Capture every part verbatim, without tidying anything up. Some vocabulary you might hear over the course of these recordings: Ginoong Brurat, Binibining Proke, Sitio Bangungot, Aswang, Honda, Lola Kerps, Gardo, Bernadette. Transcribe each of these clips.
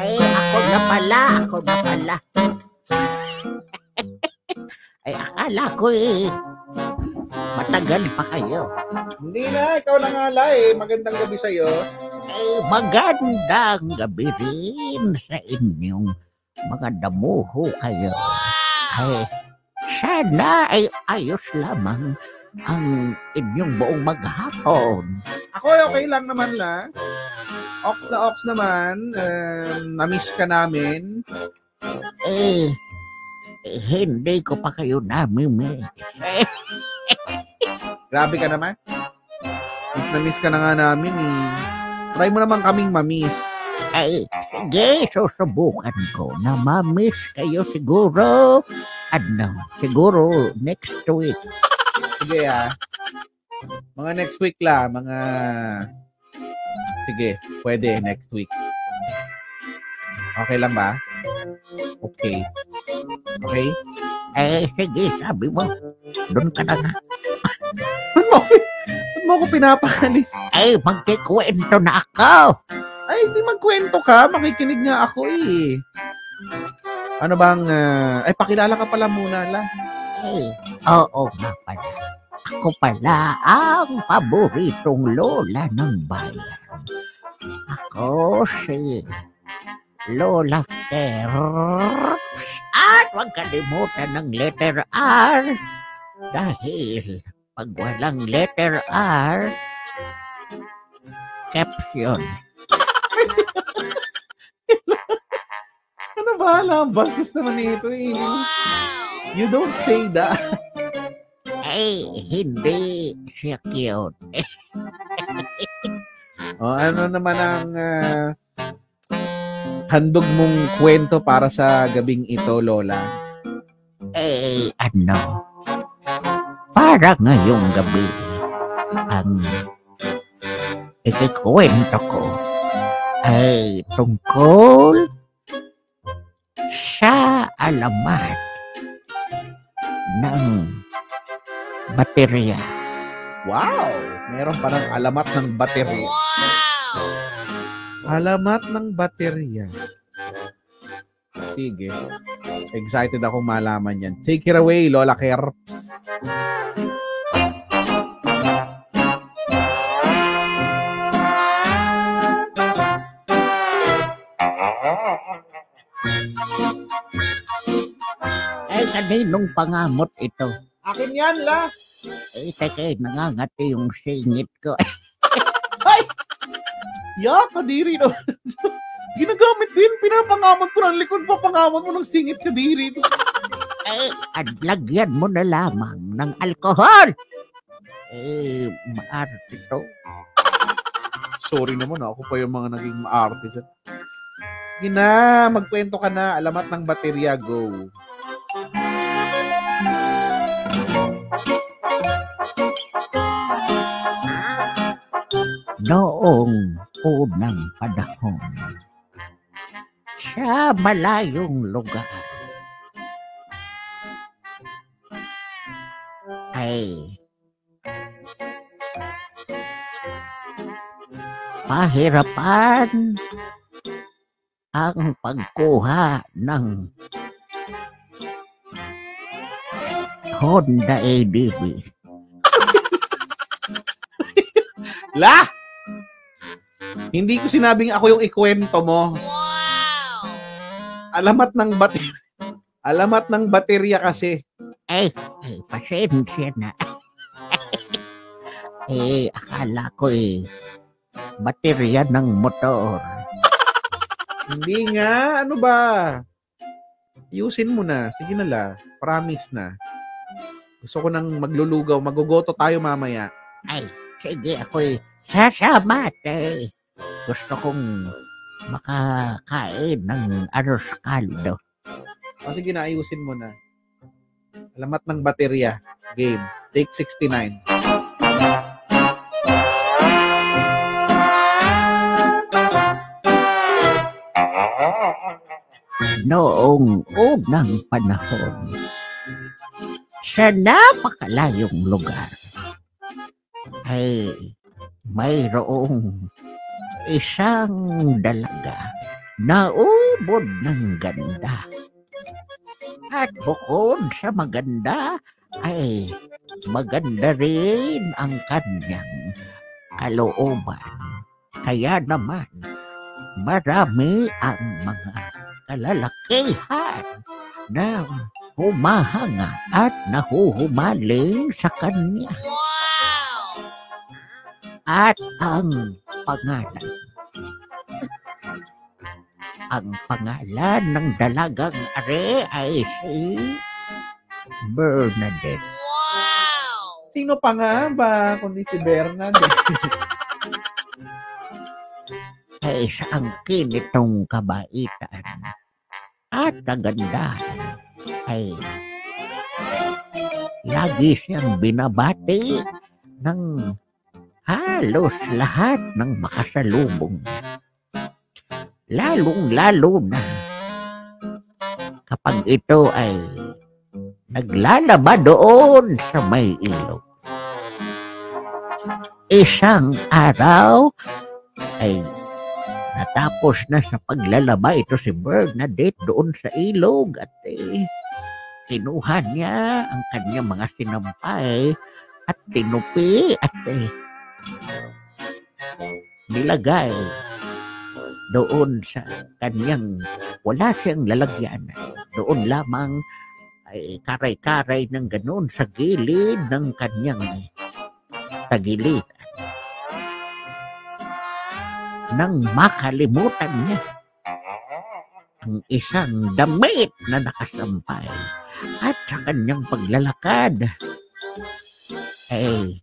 Ay, ako na pala, ako na pala. Ay, akala ko eh, matagal pa kayo. Hindi na, ikaw na nga la eh. Magandang gabi sa'yo. Ay, magandang gabi rin sa inyong mga damuho kayo. Ay, sana ay ayos lamang ang inyong buong maghapon. Ako okay lang naman la. Ox na ox naman. Uh, namiss ka namin. Eh, eh hindi ko pa kayo namimiss. Grabe ka naman. Miss na miss ka na nga namin eh. Try mo naman kaming mamiss. Ay, sige, susubukan ko na mamiss kayo siguro. Ano, siguro next week. Sige ah. Mga next week la, mga... Sige, pwede next week. Okay lang ba? Okay. Okay? Eh, sige, sabi mo. Doon ka na nga. Doon mo, doon mo ako pinapakalis. Ay, magkikwento na ako. Ay, hindi magkwento ka. Makikinig nga ako eh. Ano bang... Uh... Ay, pakilala ka pala muna la. Ay, oo nga pala. Ako pala ang paboritong lola ng bayan. Ako si Lola Kerps. At huwag kalimutan ng letter R. Dahil pag walang letter R, Kerps yun. Ano ba? Alam, bastos naman ito eh. You don't say that. Ay, hindi siya cute. O, ano naman ang uh, handog mong kwento para sa gabing ito, Lola? Eh, ano? Para ngayong gabi, ang ikikwento ko ay tungkol sa alamat ng baterya. Wow! Meron pa ng alamat ng baterya. Wow! Alamat ng baterya. Sige. Excited akong malaman yan. Take it away, Lola Kerps. Kaninong pangamot ito? Akin yan, la. Eh, teke, nangangati yung singit ko. Ay! Ya, kadiri no. Ginagamit ko yun. Pinapangamot ko ng likod pa. Pangamot mo ng singit, kadiri. Eh, adlagyan mo na lamang ng alkohol. Eh, maarte to. Sorry naman, ako pa yung mga naging maarte dyan. Sige na, magkwento ka na. Alamat ng baterya, go. Noong unang panahon, sa malayong lugar, ay pahirapan ang pagkuha ng Honda A D V. La! Hindi ko sinabing ako yung ikwento mo. Wow! Alamat ng baterya. Alamat ng baterya kasi. Eh, eh, pasensya na. Eh, akala ko eh, baterya ng motor. Hindi nga, ano ba? Ayusin mo na. Sige na la, promise na. Gusto ko nang maglulugaw, magugoto tayo mamaya. Ay, sige ako'y sasama tayo. Gusto kong makakain ng arroz caldo. O sige na, ayusin mo na. Alamat ng baterya. Game. Take sixty-nine. Noong unang panahon, sa napakalayong lugar, ay mayroong isang dalaga na ubod ng ganda. At bukod sa maganda ay maganda rin ang kanyang kalooban. Kaya naman, marami ang mga kalalakihan na humahanga at nahuhumaling sa kanya. Wow! At ang pangalan. Ang pangalan ng dalagang are ay si Bernadette. Wow! Sino pa nga ba kundi si Bernadette? Ay isang kilitong kabaitan at kagandahan ay lagi siyang binabati ng halos lahat ng makasalubong. Lalong-lalo na kapag ito ay naglalaba doon sa may ilog. Isang araw ay natapos na sa paglalaba ito si Bernadette doon sa ilog at eh, kinuha niya ang kanyang mga sinampay at tinupi at eh, nilagay doon sa kanyang wala siyang lalagyan. Doon lamang ay karay-karay ng ganun sa gilid ng kanyang tagilid. Nang makalimutan niya ang isang damit na nakasampay at sa kanyang paglalakad ay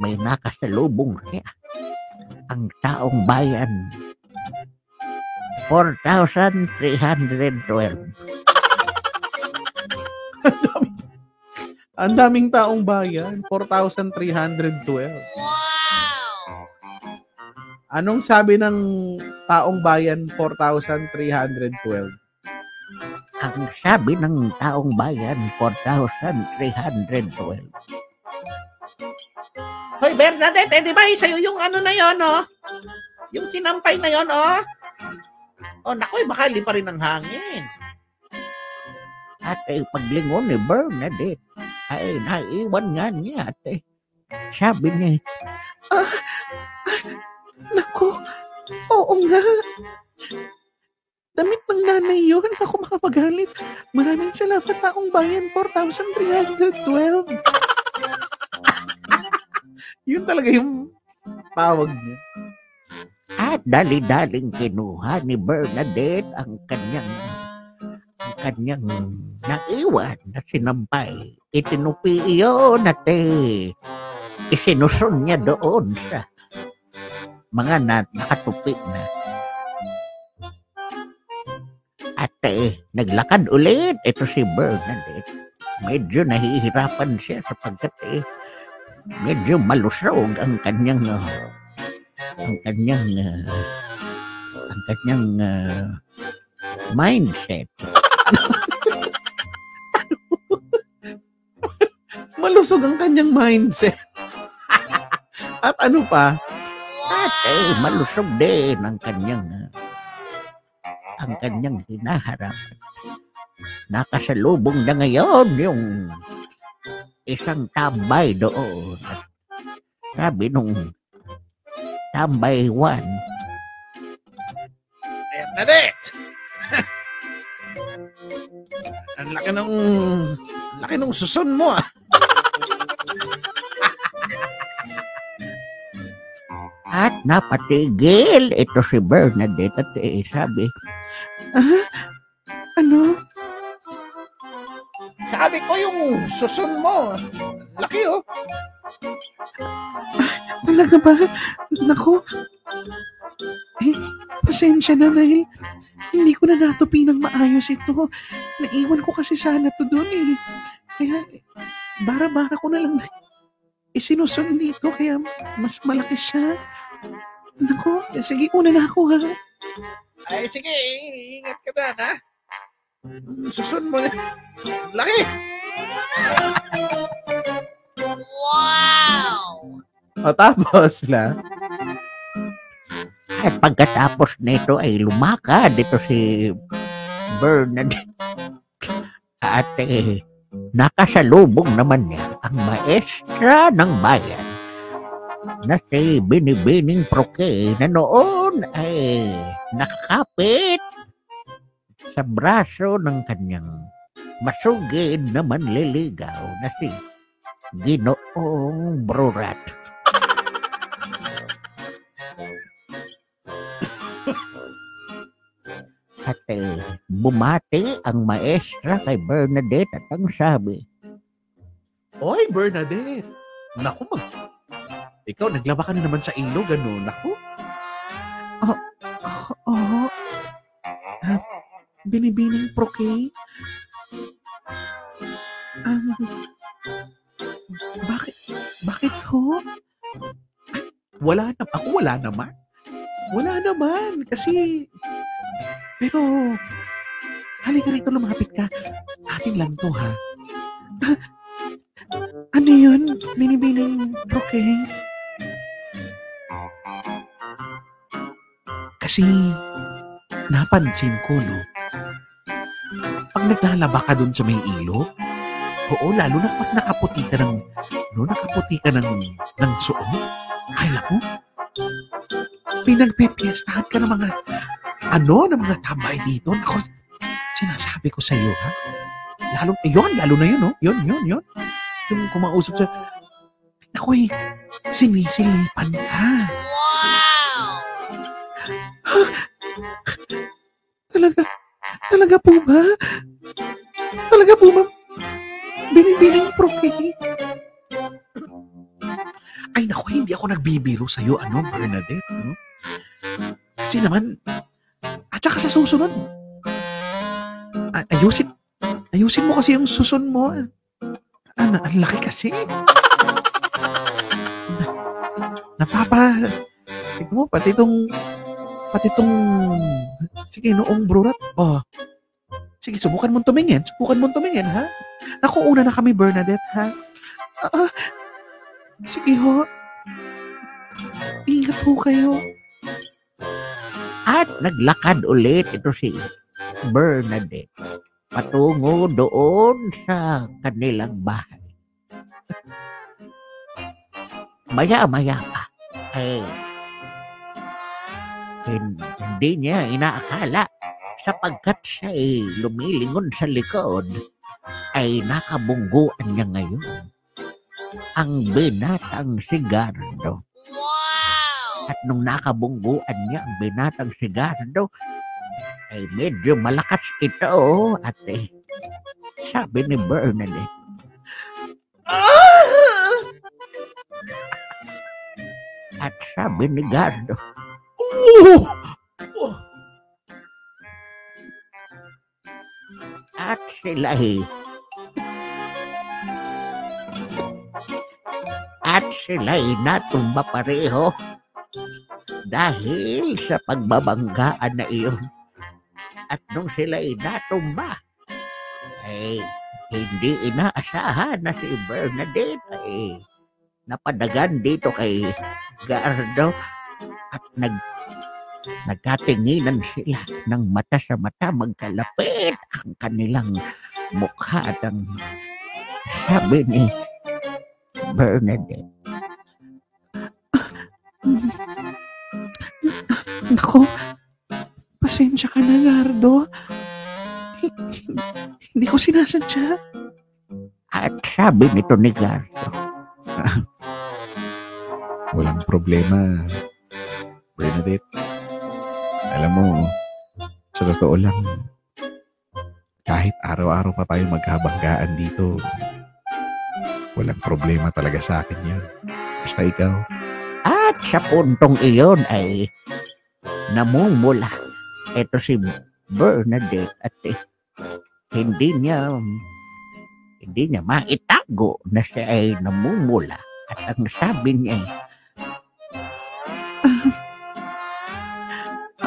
may nakasalubong siya ang taong bayan four thousand three hundred twelve. Ang daming taong bayan, four thousand three hundred twelve. Anong sabi ng taong bayan four thousand three hundred twelve? Ang sabi ng taong bayan four thousand three hundred twelve. Hoy Bernadette, eh di ba sa'yo yung ano na yon, oh? Yung sinampay na yon, oh? Oh, nakoy, baka lipa rin ang hangin. At eh, paglingon ni Bernadette, ay naiwan nga niya at eh, sabi niya, ah, naku, oo nga. Damit ng nanay yun. Ako makapagalit. Maraming salamat taong bayan, four thousand three hundred twelve. Yun talaga yung tawag niya. At dali-daling kinuha ni Bernadette ang kanyang ang kanyang naiwan na sinampay. Itinupi iyon at eh, isinusun niya doon sa mga na, nakatupi na. At eh, naglakad ulit. Ito si Bernadette. Medyo nahihirapan siya sapagkat eh, medyo malusog ang kanyang uh, ang kanyang uh, ang kanyang uh, mindset. Malusog ang kanyang mindset. At ano pa? At eh, malusog din ang kanyang ang kanyang hinaharap. Nakasalubong na ngayon yung isang tambay doon. Sabi nung tambay one, Bernadette! Ang laki nung ang laki nung susun mo, ah! At napatigil ito si Bernadette at eh, sabi, ah, ano? Sabi ko yung susun mo. Laki, oh. Ah, talaga ba? Naku. Eh, pasensya na dahil hindi ko na natupi ng maayos ito. Naiwan ko kasi sana to doon eh. Kaya bara-bara ko na lang isinusun dito kaya mas malaki siya. Naku, sige, una na ako, ha? Ay, sige, ingat ka na, ha? Susun mo na. Laki! Wow! O tapos na. At pagkatapos nito ay lumakad dito si Bernadette at eh, nakasalubong naman niya ang maestra ng bayan na si Binibining Proke na noon ay nakakapit sa braso ng kanyang masugid na manliligaw na si Ginoong Brurat. At eh, bumati ang maestra kay Bernadette at ang sabi, "Oy Bernadette, naku ma, ikaw naglaba ka na naman sa ilog, ano, naku?" Oh, oh, oh. Uh, Binibining Proke? Um, bakit, bakit ho? Wala naman, ako wala naman. Wala naman, kasi, pero, halika rito, lumapit ka. Atin lang to, ha? Ah, ano yun, Binibining Proke? Kasi, napansin ko, no? Pag naglalaba ka dun sa may ilog, oo, lalo na pag nakaputi ka ng, no, nakaputi ka ng, ng suot, ay naku, pinagpepiestahan ka ng mga, ano, ng mga tambay dito. Ako, sinasabi ko sa'yo, ha? Lalo, eh, yun, lalo na yun, no? Yun, yun, yun. Yung kumausap sa'yo, ako eh, sinisilipan ka. Wow! Talaga, talaga po ba? Talaga po ba? Binibining Proke? Ay naku, hindi ako nagbibiro sa'yo, ano, Bernadette, no? Kasi naman, at saka sa susunod, ay ayusin, ayusin mo kasi yung susun mo. Ano, ang laki kasi. Napapa, tignan mo, pati itong, pati itong, sige, Noong Brurat, oh, sige, subukan mong tumingin, subukan mong tumingin, ha? Naku, una na kami, Bernadette, ha? Ah, ah. Sige ho. Ingat po kayo. At naglakad ulit ito si Bernadette patungo doon sa kanilang bahay. Maya-maya pa. Eh, hindi niya inaakala sapagkat siya'y lumilingon sa likod ay nakabungguan niya ngayon ang binatang si Gardo. Wow! At nung nakabungguan niya ang binatang si Gardo, ay medyo malakas ito at eh, sabi ni Bernadette, ah! At sabi ni Gardo, oh! Oh! At sila'y At sila'y natumba pareho dahil sa pagbabanggaan na iyon. At nung sila'y natumba, ay hindi inaasahan na si Bernadette ay napadagan dito kay Gardo at nag, nagkatinginan sila ng mata sa mata, magkalapit ang kanilang mukha at ang sabi ni Bernadette, naku, pasensya ka na, Gardo. Hindi ko sinasadya. At sabi nito ni Gardo, walang problema, Bernadette. Alam mo, sa totoo lang, kahit araw-araw pa tayo maghabanggaan dito, walang problema talaga sa akin yun. Basta ikaw. At sa puntong iyon ay namumula ito si Bernadette at eh, hindi niya hindi niya maitago na siya ay namumula. At ang sabi niya, uh,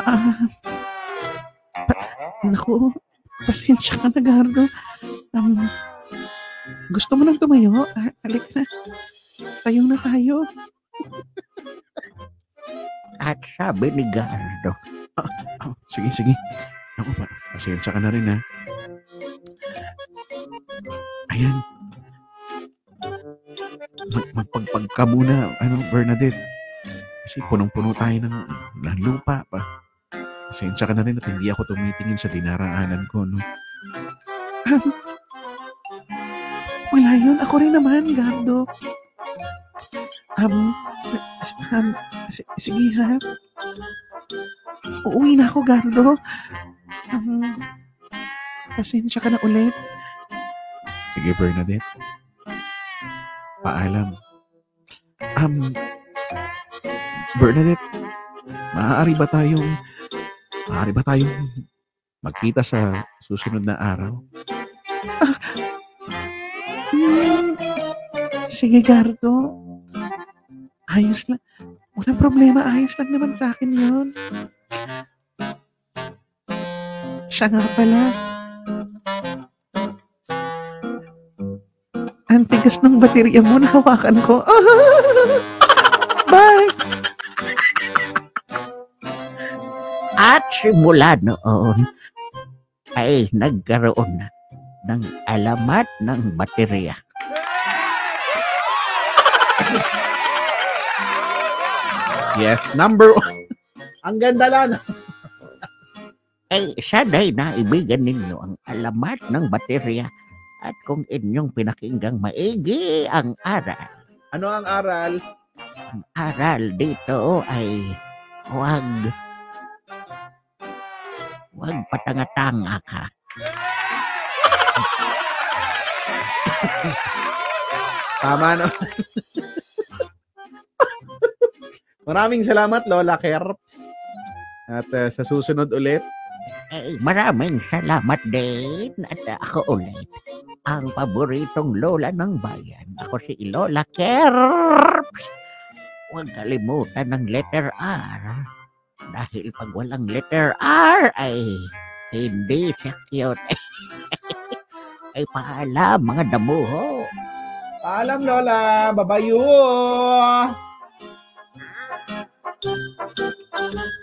uh, pa, naku, pasensya ka na, Gardo. Um, Gusto mo nang tumayo? Alik na. Tayo na tayo. at sabi ni Gardo. Ah, ah, sige, sige. Naku, pasensya ka na rin, ha? Ayan. Magpagpag ka muna, ano, Bernadette. Kasi punong-puno tayo ng, ng lupa pa. Pasensya ka na rin at hindi ako tumitingin sa dinaraanan ko, no? Wala yun. Ako rin naman, Gardo. Um, um, sige ha. Uuwi na ako, Gardo. Um, pasensya ka na ulit. Sige, Bernadette. Paalam. Um, Bernadette, maaari ba tayong, maaari ba tayong magkita sa susunod na araw? Ah, Hmm. Sige, Gardo. Ayos lang. Walang problema. Ayos lang naman sa akin yun. Siya nga pala. Ang tigas ng baterya mo na hawakan ko. Bye! At simula noon ay nagkaroon na ng alamat ng baterya. Yes, number one. Ang ganda lang. Eh, sana'y naibigan ninyo ang alamat ng baterya at kung inyong pinakinggang maigi ang aral. Ano ang aral? Ang aral dito ay huwag huwag patanga-tanga ka. Tama naman. Maraming salamat, Lola Kerps. At uh, sa susunod ulit. Eh, maraming salamat din. At uh, ako ulit. Ang paboritong Lola ng Bayan. Ako si Lola Kerps. Huwag kalimutan ng letter R. Dahil pag walang letter R ay hindi siya cute. Ay, paalam mga damuho. Paalam, Lola. Babayo.